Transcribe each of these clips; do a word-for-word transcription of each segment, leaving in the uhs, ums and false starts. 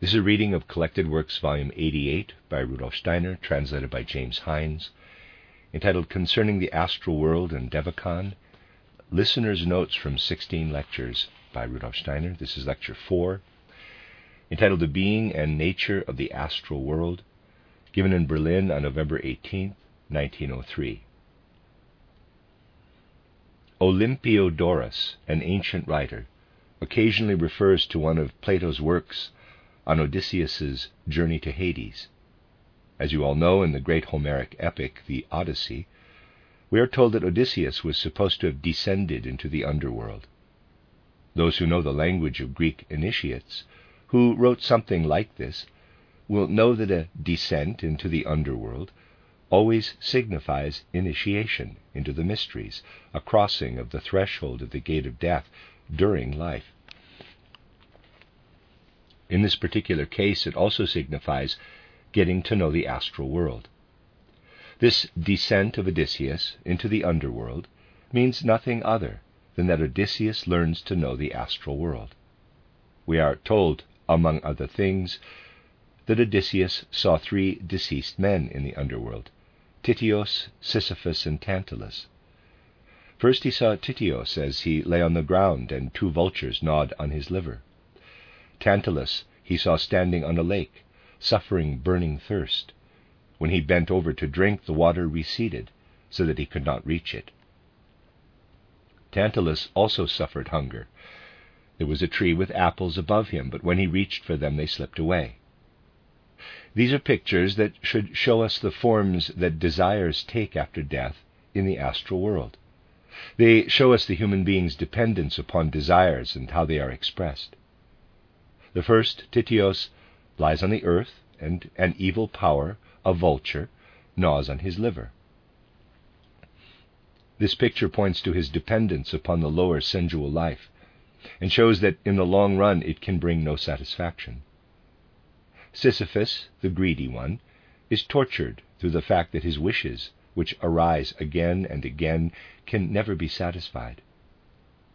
This is a reading of Collected Works, Volume eighty-eight, by Rudolf Steiner, translated by James Hines, entitled Concerning the Astral World and Devachan, Listeners' Notes from sixteen Lectures by Rudolf Steiner. This is Lecture four, entitled The Being and Nature of the Astral World, given in Berlin on November eighteenth, nineteen oh three. Olympiodorus, an ancient writer, occasionally refers to one of Plato's works on Odysseus's journey to Hades. As you all know, in the great Homeric epic, the Odyssey, we are told that Odysseus was supposed to have descended into the underworld. Those who know the language of Greek initiates, who wrote something like this, will know that a descent into the underworld always signifies initiation into the mysteries, a crossing of the threshold of the gate of death during life. In this particular case, it also signifies getting to know the astral world. This descent of Odysseus into the underworld means nothing other than that Odysseus learns to know the astral world. We are told, among other things, that Odysseus saw three deceased men in the underworld, Tityos, Sisyphus, and Tantalus. First he saw Tityos as he lay on the ground and two vultures gnawed on his liver. Tantalus he saw standing on a lake, suffering burning thirst. When he bent over to drink, the water receded so that he could not reach it. Tantalus also suffered hunger. There was a tree with apples above him, but when he reached for them they slipped away. These are pictures that should show us the forms that desires take after death in the astral world. They show us the human being's dependence upon desires and how they are expressed. The first, Tityos, lies on the earth, and an evil power, a vulture, gnaws on his liver. This picture points to his dependence upon the lower sensual life, and shows that in the long run it can bring no satisfaction. Sisyphus, the greedy one, is tortured through the fact that his wishes, which arise again and again, can never be satisfied.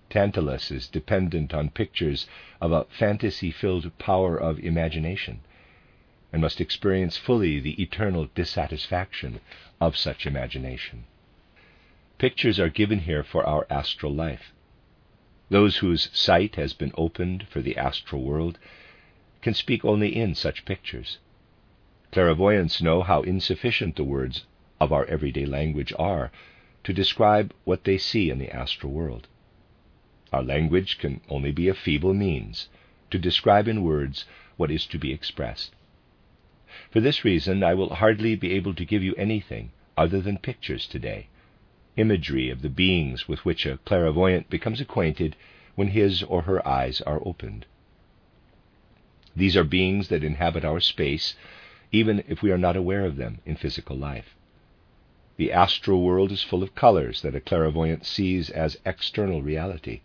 Tantalus is dependent on pictures of a fantasy-filled power of imagination, and must experience fully the eternal dissatisfaction of such imagination. Pictures are given here for our astral life. Those whose sight has been opened for the astral world can speak only in such pictures. Clairvoyants know how insufficient the words of our everyday language are to describe what they see in the astral world. Our language can only be a feeble means to describe in words what is to be expressed. For this reason, I will hardly be able to give you anything other than pictures today, imagery of the beings with which a clairvoyant becomes acquainted when his or her eyes are opened. These are beings that inhabit our space, even if we are not aware of them in physical life. The astral world is full of colors that a clairvoyant sees as external reality.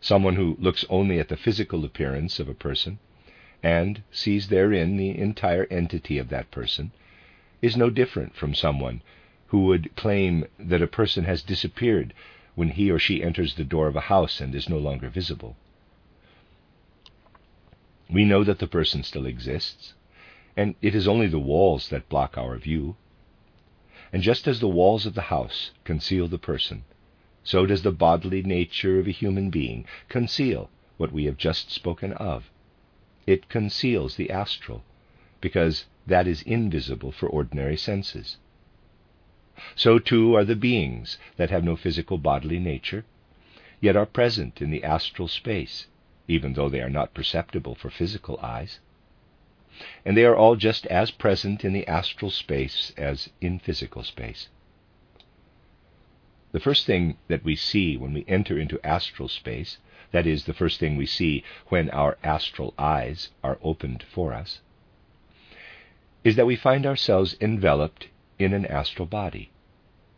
Someone who looks only at the physical appearance of a person, and sees therein the entire entity of that person, is no different from someone who would claim that a person has disappeared when he or she enters the door of a house and is no longer visible. We know that the person still exists, and it is only the walls that block our view. And just as the walls of the house conceal the person, so does the bodily nature of a human being conceal what we have just spoken of. It conceals the astral, because that is invisible for ordinary senses. So too are the beings that have no physical bodily nature, yet are present in the astral space, even though they are not perceptible for physical eyes. And they are all just as present in the astral space as in physical space. The first thing that we see when we enter into astral space, that is, the first thing we see when our astral eyes are opened for us, is that we find ourselves enveloped in an astral body.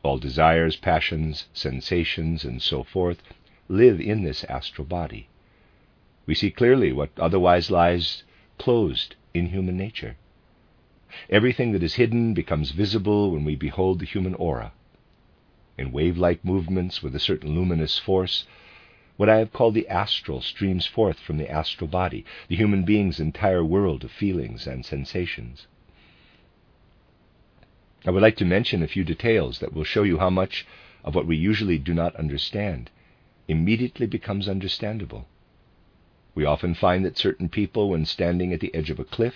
All desires, passions, sensations, and so forth live in this astral body. We see clearly what otherwise lies closed in human nature. Everything that is hidden becomes visible when we behold the human aura. In wave-like movements with a certain luminous force, what I have called the astral streams forth from the astral body, the human being's entire world of feelings and sensations. I would like to mention a few details that will show you how much of what we usually do not understand immediately becomes understandable. We often find that certain people, when standing at the edge of a cliff,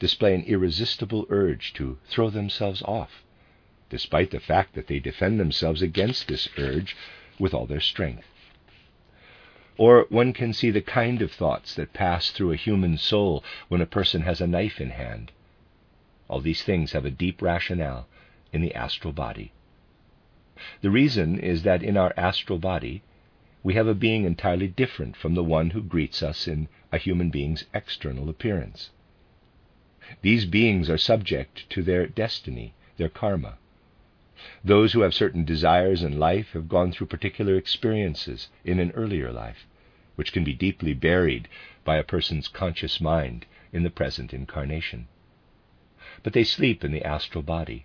display an irresistible urge to throw themselves off, despite the fact that they defend themselves against this urge with all their strength. Or one can see the kind of thoughts that pass through a human soul when a person has a knife in hand. All these things have a deep rationale in the astral body. The reason is that in our astral body, we have a being entirely different from the one who greets us in a human being's external appearance. These beings are subject to their destiny, their karma. Those who have certain desires in life have gone through particular experiences in an earlier life, which can be deeply buried by a person's conscious mind in the present incarnation. But they sleep in the astral body.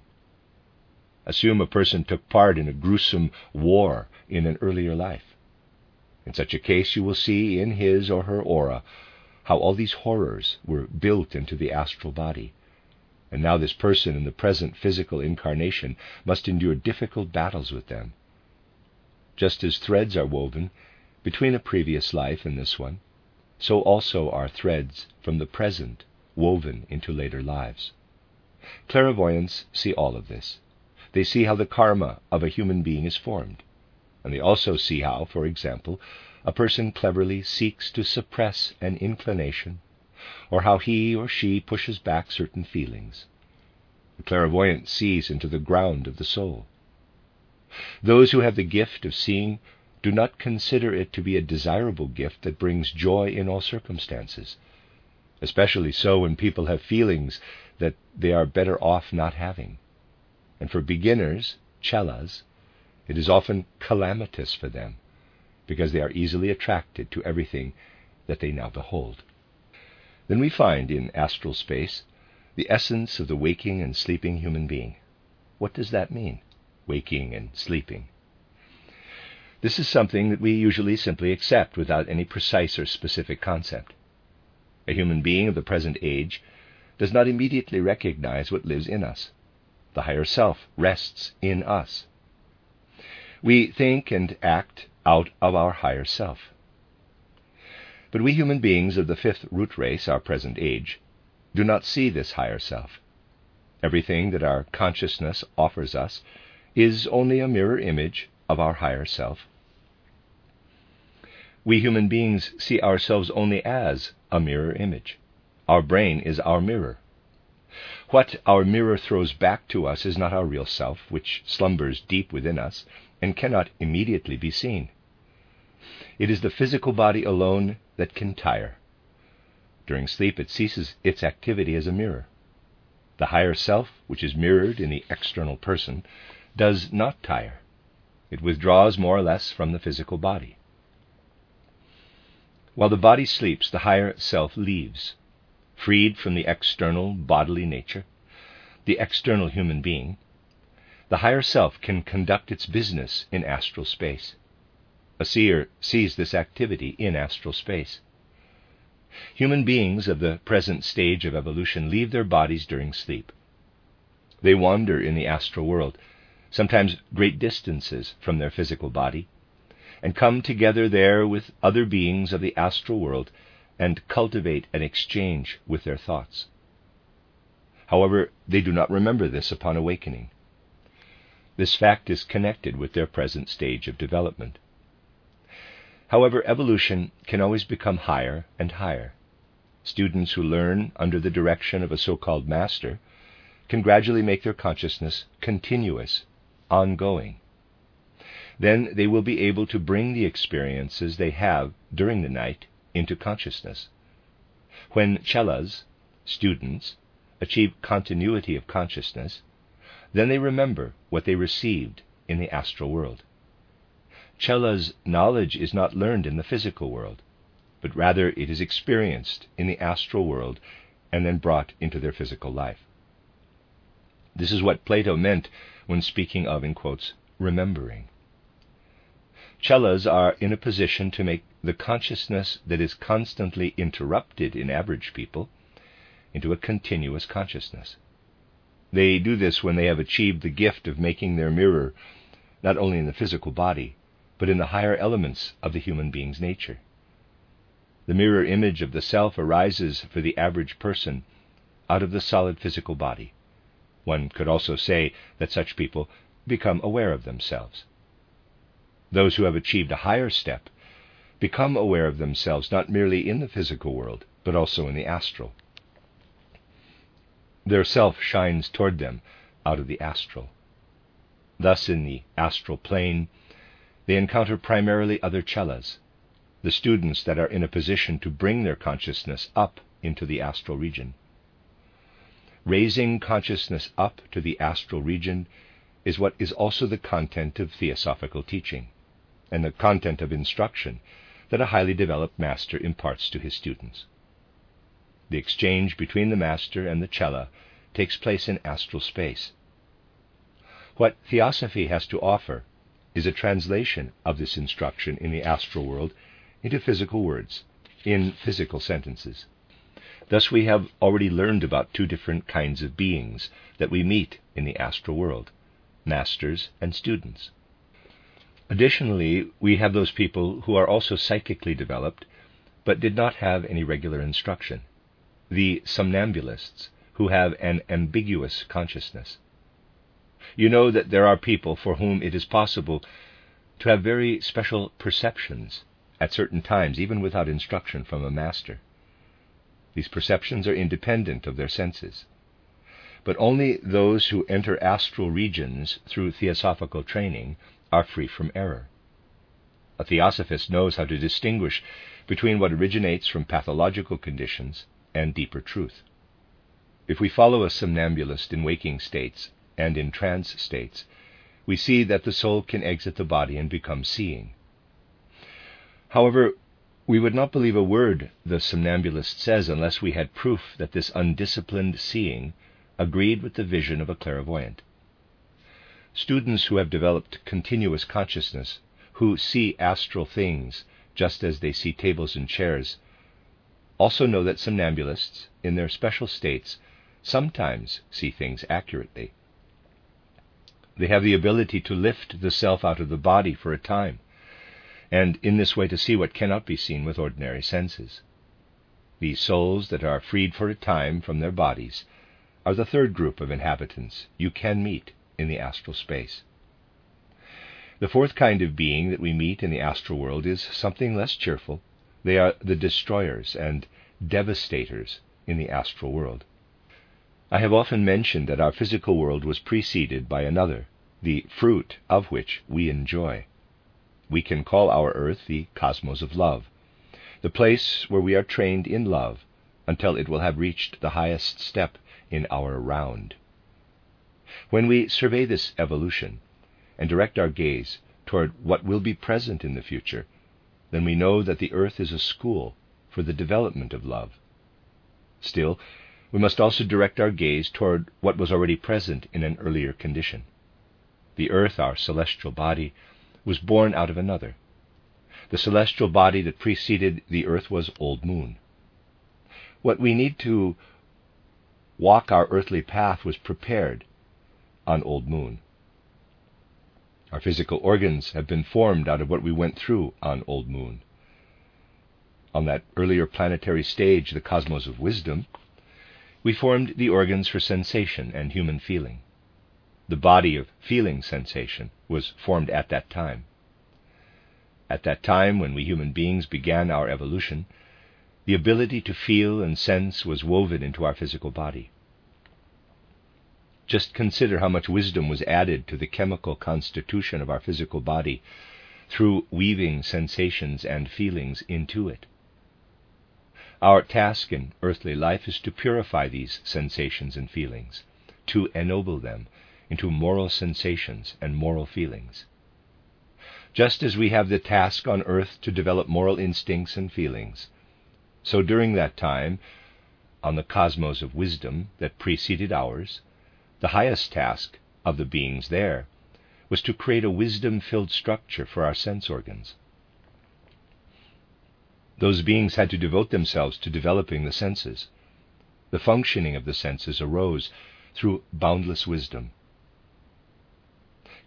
Assume a person took part in a gruesome war in an earlier life. In such a case you will see in his or her aura how all these horrors were built into the astral body, and now this person in the present physical incarnation must endure difficult battles with them. Just as threads are woven between a previous life and this one, so also are threads from the present woven into later lives. Clairvoyants see all of this. They see how the karma of a human being is formed. And they also see how, for example, a person cleverly seeks to suppress an inclination, or how he or she pushes back certain feelings. The clairvoyant sees into the ground of the soul. Those who have the gift of seeing do not consider it to be a desirable gift that brings joy in all circumstances, especially so when people have feelings that they are better off not having. And for beginners, chelas, it is often calamitous for them, because they are easily attracted to everything that they now behold. Then we find in astral space the essence of the waking and sleeping human being. What does that mean, waking and sleeping? This is something that we usually simply accept without any precise or specific concept. A human being of the present age does not immediately recognize what lives in us. The higher self rests in us. We think and act out of our higher self. But we human beings of the fifth root race, our present age, do not see this higher self. Everything that our consciousness offers us is only a mirror image of our higher self. We human beings see ourselves only as a mirror image. Our brain is our mirror. What our mirror throws back to us is not our real self, which slumbers deep within us and cannot immediately be seen. It is the physical body alone that can tire. During sleep it ceases its activity as a mirror. The higher self, which is mirrored in the external person, does not tire. It withdraws more or less from the physical body. While the body sleeps, the higher self leaves. Freed from the external bodily nature, the external human being, the higher self can conduct its business in astral space. A seer sees this activity in astral space. Human beings of the present stage of evolution leave their bodies during sleep. They wander in the astral world, sometimes great distances from their physical body, and come together there with other beings of the astral world and cultivate an exchange with their thoughts. However, they do not remember this upon awakening. This fact is connected with their present stage of development. However, evolution can always become higher and higher. Students who learn under the direction of a so-called master can gradually make their consciousness continuous, ongoing. Then they will be able to bring the experiences they have during the night into consciousness. When chelas, students, achieve continuity of consciousness, Then they remember what they received in the astral world. Chela's knowledge is not learned in the physical world, but rather it is experienced in the astral world and then brought into their physical life. This is what Plato meant when speaking of, in quotes, remembering. Chelas are in a position to make the consciousness that is constantly interrupted in average people into a continuous consciousness. They do this when they have achieved the gift of making their mirror not only in the physical body, but in the higher elements of the human being's nature. The mirror image of the self arises for the average person out of the solid physical body. One could also say that such people become aware of themselves. Those who have achieved a higher step become aware of themselves not merely in the physical world, but also in the astral. Their self shines toward them out of the astral. Thus, in the astral plane, they encounter primarily other chelas, the students that are in a position to bring their consciousness up into the astral region. Raising consciousness up to the astral region is what is also the content of theosophical teaching, and the content of instruction that a highly developed master imparts to his students. The exchange between the master and the chela takes place in astral space. What theosophy has to offer is a translation of this instruction in the astral world into physical words, in physical sentences. Thus we have already learned about two different kinds of beings that we meet in the astral world, masters and students. Additionally, we have those people who are also psychically developed, but did not have any regular instruction, the somnambulists, who have an ambiguous consciousness. You know that there are people for whom it is possible to have very special perceptions at certain times, even without instruction from a master. These perceptions are independent of their senses. But only those who enter astral regions through theosophical training are free from error. A theosophist knows how to distinguish between what originates from pathological conditions and deeper truth. If we follow a somnambulist in waking states and in trance states, we see that the soul can exit the body and become seeing. However, we would not believe a word the somnambulist says unless we had proof that this undisciplined seeing agreed with the vision of a clairvoyant. Students who have developed continuous consciousness, who see astral things just as they see tables and chairs, also know that somnambulists, in their special states, sometimes see things accurately. They have the ability to lift the self out of the body for a time, and in this way to see what cannot be seen with ordinary senses. These souls that are freed for a time from their bodies are the third group of inhabitants you can meet in the astral space. The fourth kind of being that we meet in the astral world is something less cheerful. They are the destroyers and devastators in the astral world. I have often mentioned that our physical world was preceded by another, the fruit of which we enjoy. We can call our earth the cosmos of love, the place where we are trained in love until it will have reached the highest step in our round. When we survey this evolution and direct our gaze toward what will be present in the future, then we know that the earth is a school for the development of love. Still, we must also direct our gaze toward what was already present in an earlier condition. The earth, our celestial body, was born out of another. The celestial body that preceded the earth was Old Moon. What we need to walk our earthly path was prepared on Old Moon. Our physical organs have been formed out of what we went through on Old Moon. On that earlier planetary stage, the cosmos of wisdom, we formed the organs for sensation and human feeling. The body of feeling sensation was formed at that time. At that time, when we human beings began our evolution, the ability to feel and sense was woven into our physical body. Just consider how much wisdom was added to the chemical constitution of our physical body through weaving sensations and feelings into it. Our task in earthly life is to purify these sensations and feelings, to ennoble them, into moral sensations and moral feelings. Just as we have the task on earth to develop moral instincts and feelings, so during that time, on the cosmos of wisdom that preceded ours, the highest task of the beings there was to create a wisdom-filled structure for our sense organs. Those beings had to devote themselves to developing the senses. The functioning of the senses arose through boundless wisdom.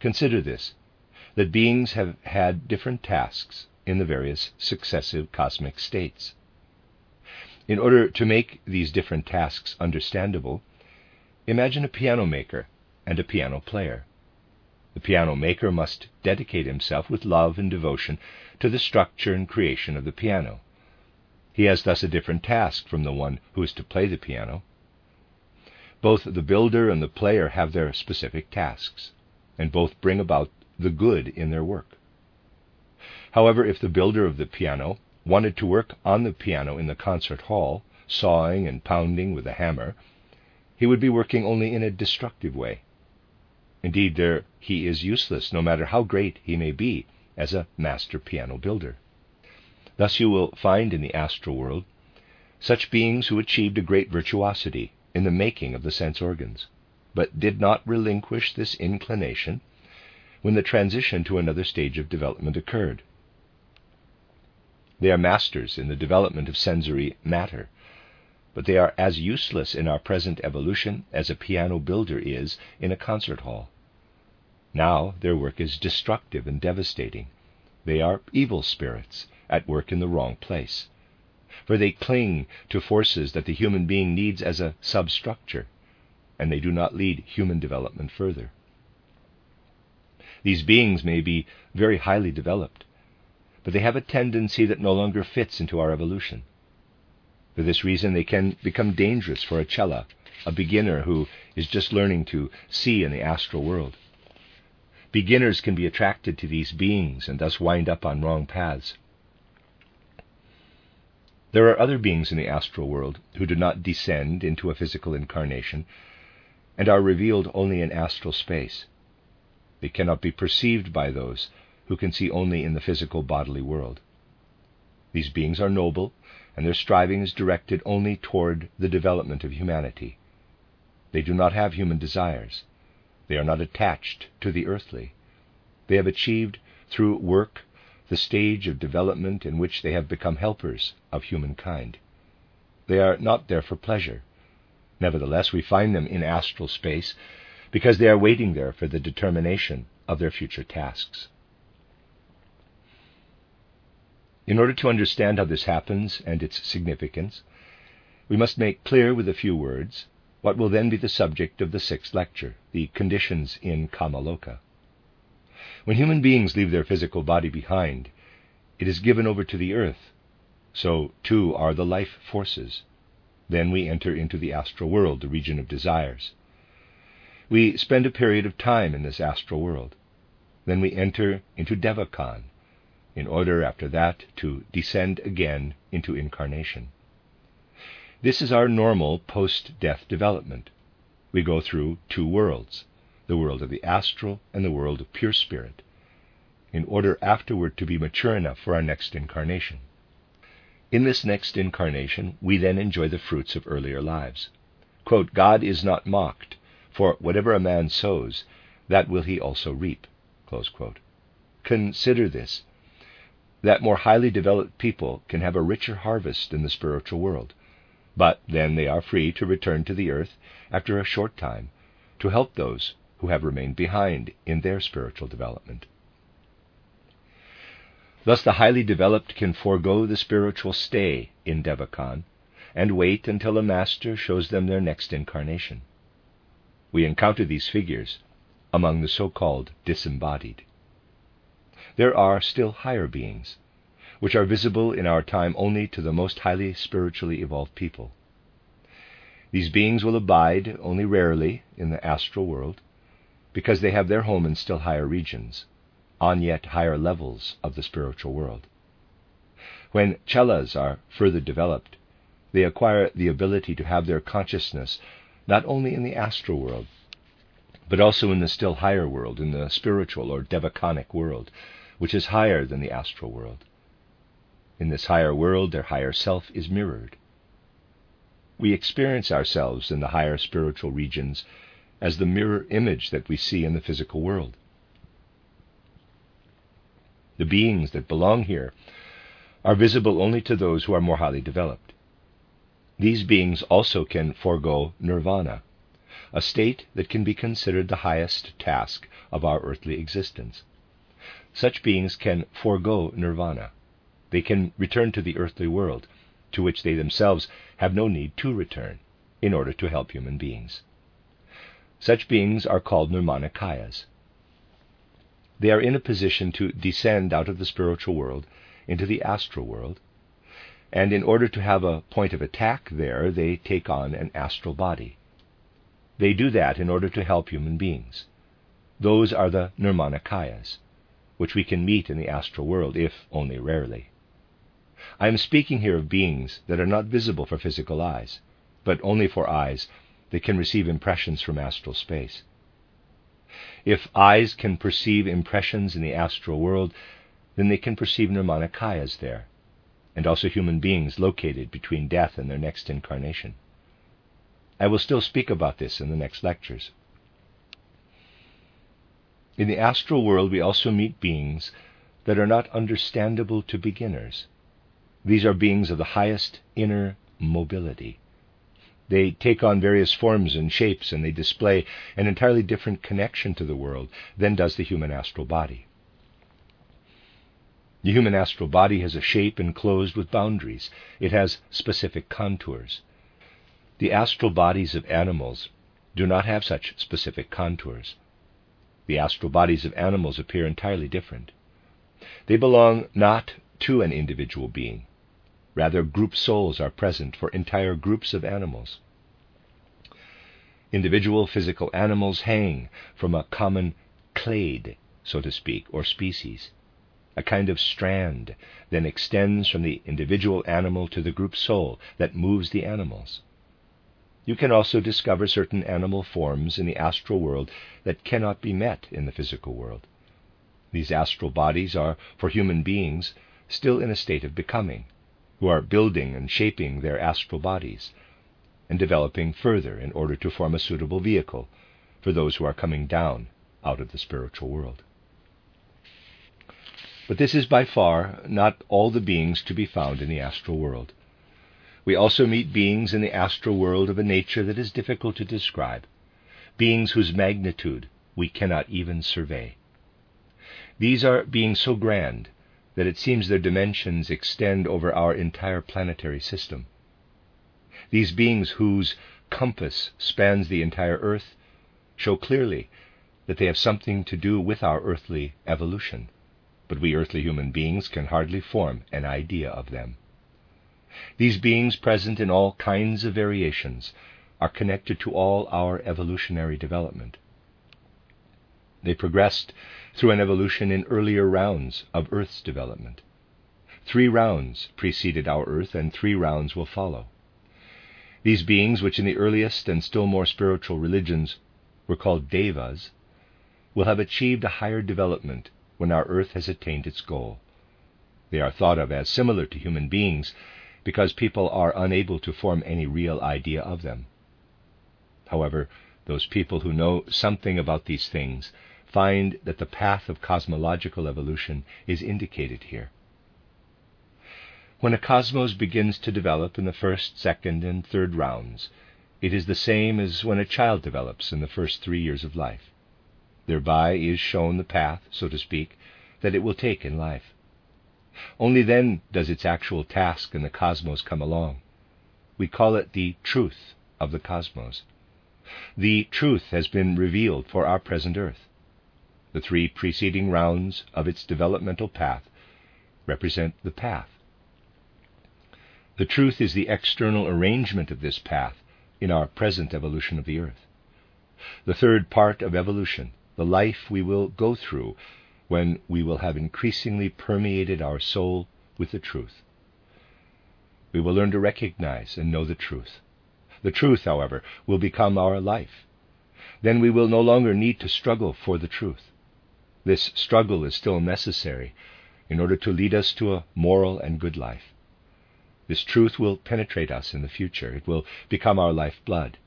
Consider this, that beings have had different tasks in the various successive cosmic states. In order to make these different tasks understandable, imagine a piano maker and a piano player. The piano maker must dedicate himself with love and devotion to the structure and creation of the piano. He has thus a different task from the one who is to play the piano. Both the builder and the player have their specific tasks, and both bring about the good in their work. However, if the builder of the piano wanted to work on the piano in the concert hall, sawing and pounding with a hammer, he would be working only in a destructive way. Indeed, there he is useless, no matter how great he may be as a master piano builder. Thus you will find in the astral world such beings who achieved a great virtuosity in the making of the sense organs, but did not relinquish this inclination when the transition to another stage of development occurred. They are masters in the development of sensory matter, but they are as useless in our present evolution as a piano builder is in a concert hall. Now their work is destructive and devastating. They are evil spirits at work in the wrong place, for they cling to forces that the human being needs as a substructure, and they do not lead human development further. These beings may be very highly developed, but they have a tendency that no longer fits into our evolution. For this reason, they can become dangerous for a chela, a beginner who is just learning to see in the astral world. Beginners can be attracted to these beings and thus wind up on wrong paths. There are other beings in the astral world who do not descend into a physical incarnation and are revealed only in astral space. They cannot be perceived by those who can see only in the physical bodily world. These beings are noble, and their striving is directed only toward the development of humanity. They do not have human desires. They are not attached to the earthly. They have achieved, through work, the stage of development in which they have become helpers of humankind. They are not there for pleasure. Nevertheless, we find them in astral space because they are waiting there for the determination of their future tasks. In order to understand how this happens and its significance, we must make clear with a few words what will then be the subject of the sixth lecture, the conditions in Kamaloka. When human beings leave their physical body behind, it is given over to the earth. So, too, are the life forces. Then we enter into the astral world, the region of desires. We spend a period of time in this astral world. Then we enter into Devachan, in order after that to descend again into incarnation. This is our normal post-death development. We go through two worlds, the world of the astral and the world of pure spirit, in order afterward to be mature enough for our next incarnation. In this next incarnation, we then enjoy the fruits of earlier lives. Quote, "God is not mocked, for whatever a man sows, that will he also reap." Close quote. Consider this, that more highly developed people can have a richer harvest in the spiritual world, but then they are free to return to the earth after a short time to help those who have remained behind in their spiritual development. Thus the highly developed can forego the spiritual stay in Devachan and wait until a master shows them their next incarnation. We encounter these figures among the so-called disembodied. There are still higher beings, which are visible in our time only to the most highly spiritually evolved people. These beings will abide only rarely in the astral world, because they have their home in still higher regions, on yet higher levels of the spiritual world. When chelas are further developed, they acquire the ability to have their consciousness not only in the astral world, but also in the still higher world, in the spiritual or devacanic world, which is higher than the astral world. In this higher world, their higher self is mirrored. We experience ourselves in the higher spiritual regions as the mirror image that we see in the physical world. The beings that belong here are visible only to those who are more highly developed. These beings also can forego nirvana, a state that can be considered the highest task of our earthly existence. Such beings can forego nirvana. They can return to the earthly world, to which they themselves have no need to return, in order to help human beings. Such beings are called Nirmanakayas. They are in a position to descend out of the spiritual world into the astral world, and in order to have a point of attack there, they take on an astral body. They do that in order to help human beings. Those are the Nirmanakayas, which we can meet in the astral world, if only rarely. I am speaking here of beings that are not visible for physical eyes, but only for eyes that can receive impressions from astral space. If eyes can perceive impressions in the astral world, then they can perceive Nirmanakayas there, and also human beings located between death and their next incarnation. I will still speak about this in the next lectures. In the astral world, we also meet beings that are not understandable to beginners. These are beings of the highest inner mobility. They take on various forms and shapes, and they display an entirely different connection to the world than does the human astral body. The human astral body has a shape enclosed with boundaries. It has specific contours. The astral bodies of animals do not have such specific contours. The astral bodies of animals appear entirely different. They belong not to an individual being. Rather, group souls are present for entire groups of animals. Individual physical animals hang from a common clade, so to speak, or species, a kind of strand that extends from the individual animal to the group soul that moves the animals. You can also discover certain animal forms in the astral world that cannot be met in the physical world. These astral bodies are, for human beings, still in a state of becoming, who are building and shaping their astral bodies and developing further in order to form a suitable vehicle for those who are coming down out of the spiritual world. But this is by far not all the beings to be found in the astral world. We also meet beings in the astral world of a nature that is difficult to describe, beings whose magnitude we cannot even survey. These are beings so grand that it seems their dimensions extend over our entire planetary system. These beings whose compass spans the entire Earth show clearly that they have something to do with our earthly evolution, but we earthly human beings can hardly form an idea of them. These beings, present in all kinds of variations, are connected to all our evolutionary development. They progressed through an evolution in earlier rounds of Earth's development. Three rounds preceded our Earth, and three rounds will follow. These beings, which in the earliest and still more spiritual religions were called Devas, will have achieved a higher development when our Earth has attained its goal. They are thought of as similar to human beings because people are unable to form any real idea of them. However, those people who know something about these things find that the path of cosmological evolution is indicated here. When a cosmos begins to develop in the first, second, and third rounds, it is the same as when a child develops in the first three years of life. Thereby is shown the path, so to speak, that it will take in life. Only then does its actual task in the cosmos come along. We call it the truth of the cosmos. The truth has been revealed for our present Earth. The three preceding rounds of its developmental path represent the path. The truth is the external arrangement of this path in our present evolution of the Earth. The third part of evolution, the life we will go through when we will have increasingly permeated our soul with the truth. We will learn to recognize and know the truth. The truth, however, will become our life. then we will no longer need to struggle for the truth. This struggle is still necessary in order to lead us to a moral and good life. This truth will penetrate us in the future. It will become our lifeblood.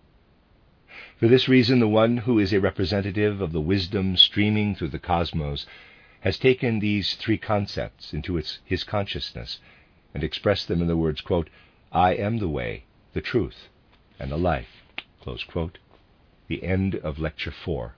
For this reason, the one who is a representative of the wisdom streaming through the cosmos has taken these three concepts into its, his consciousness and expressed them in the words, quote, "I am the way, the truth, and the life," close quote. The end of Lecture four.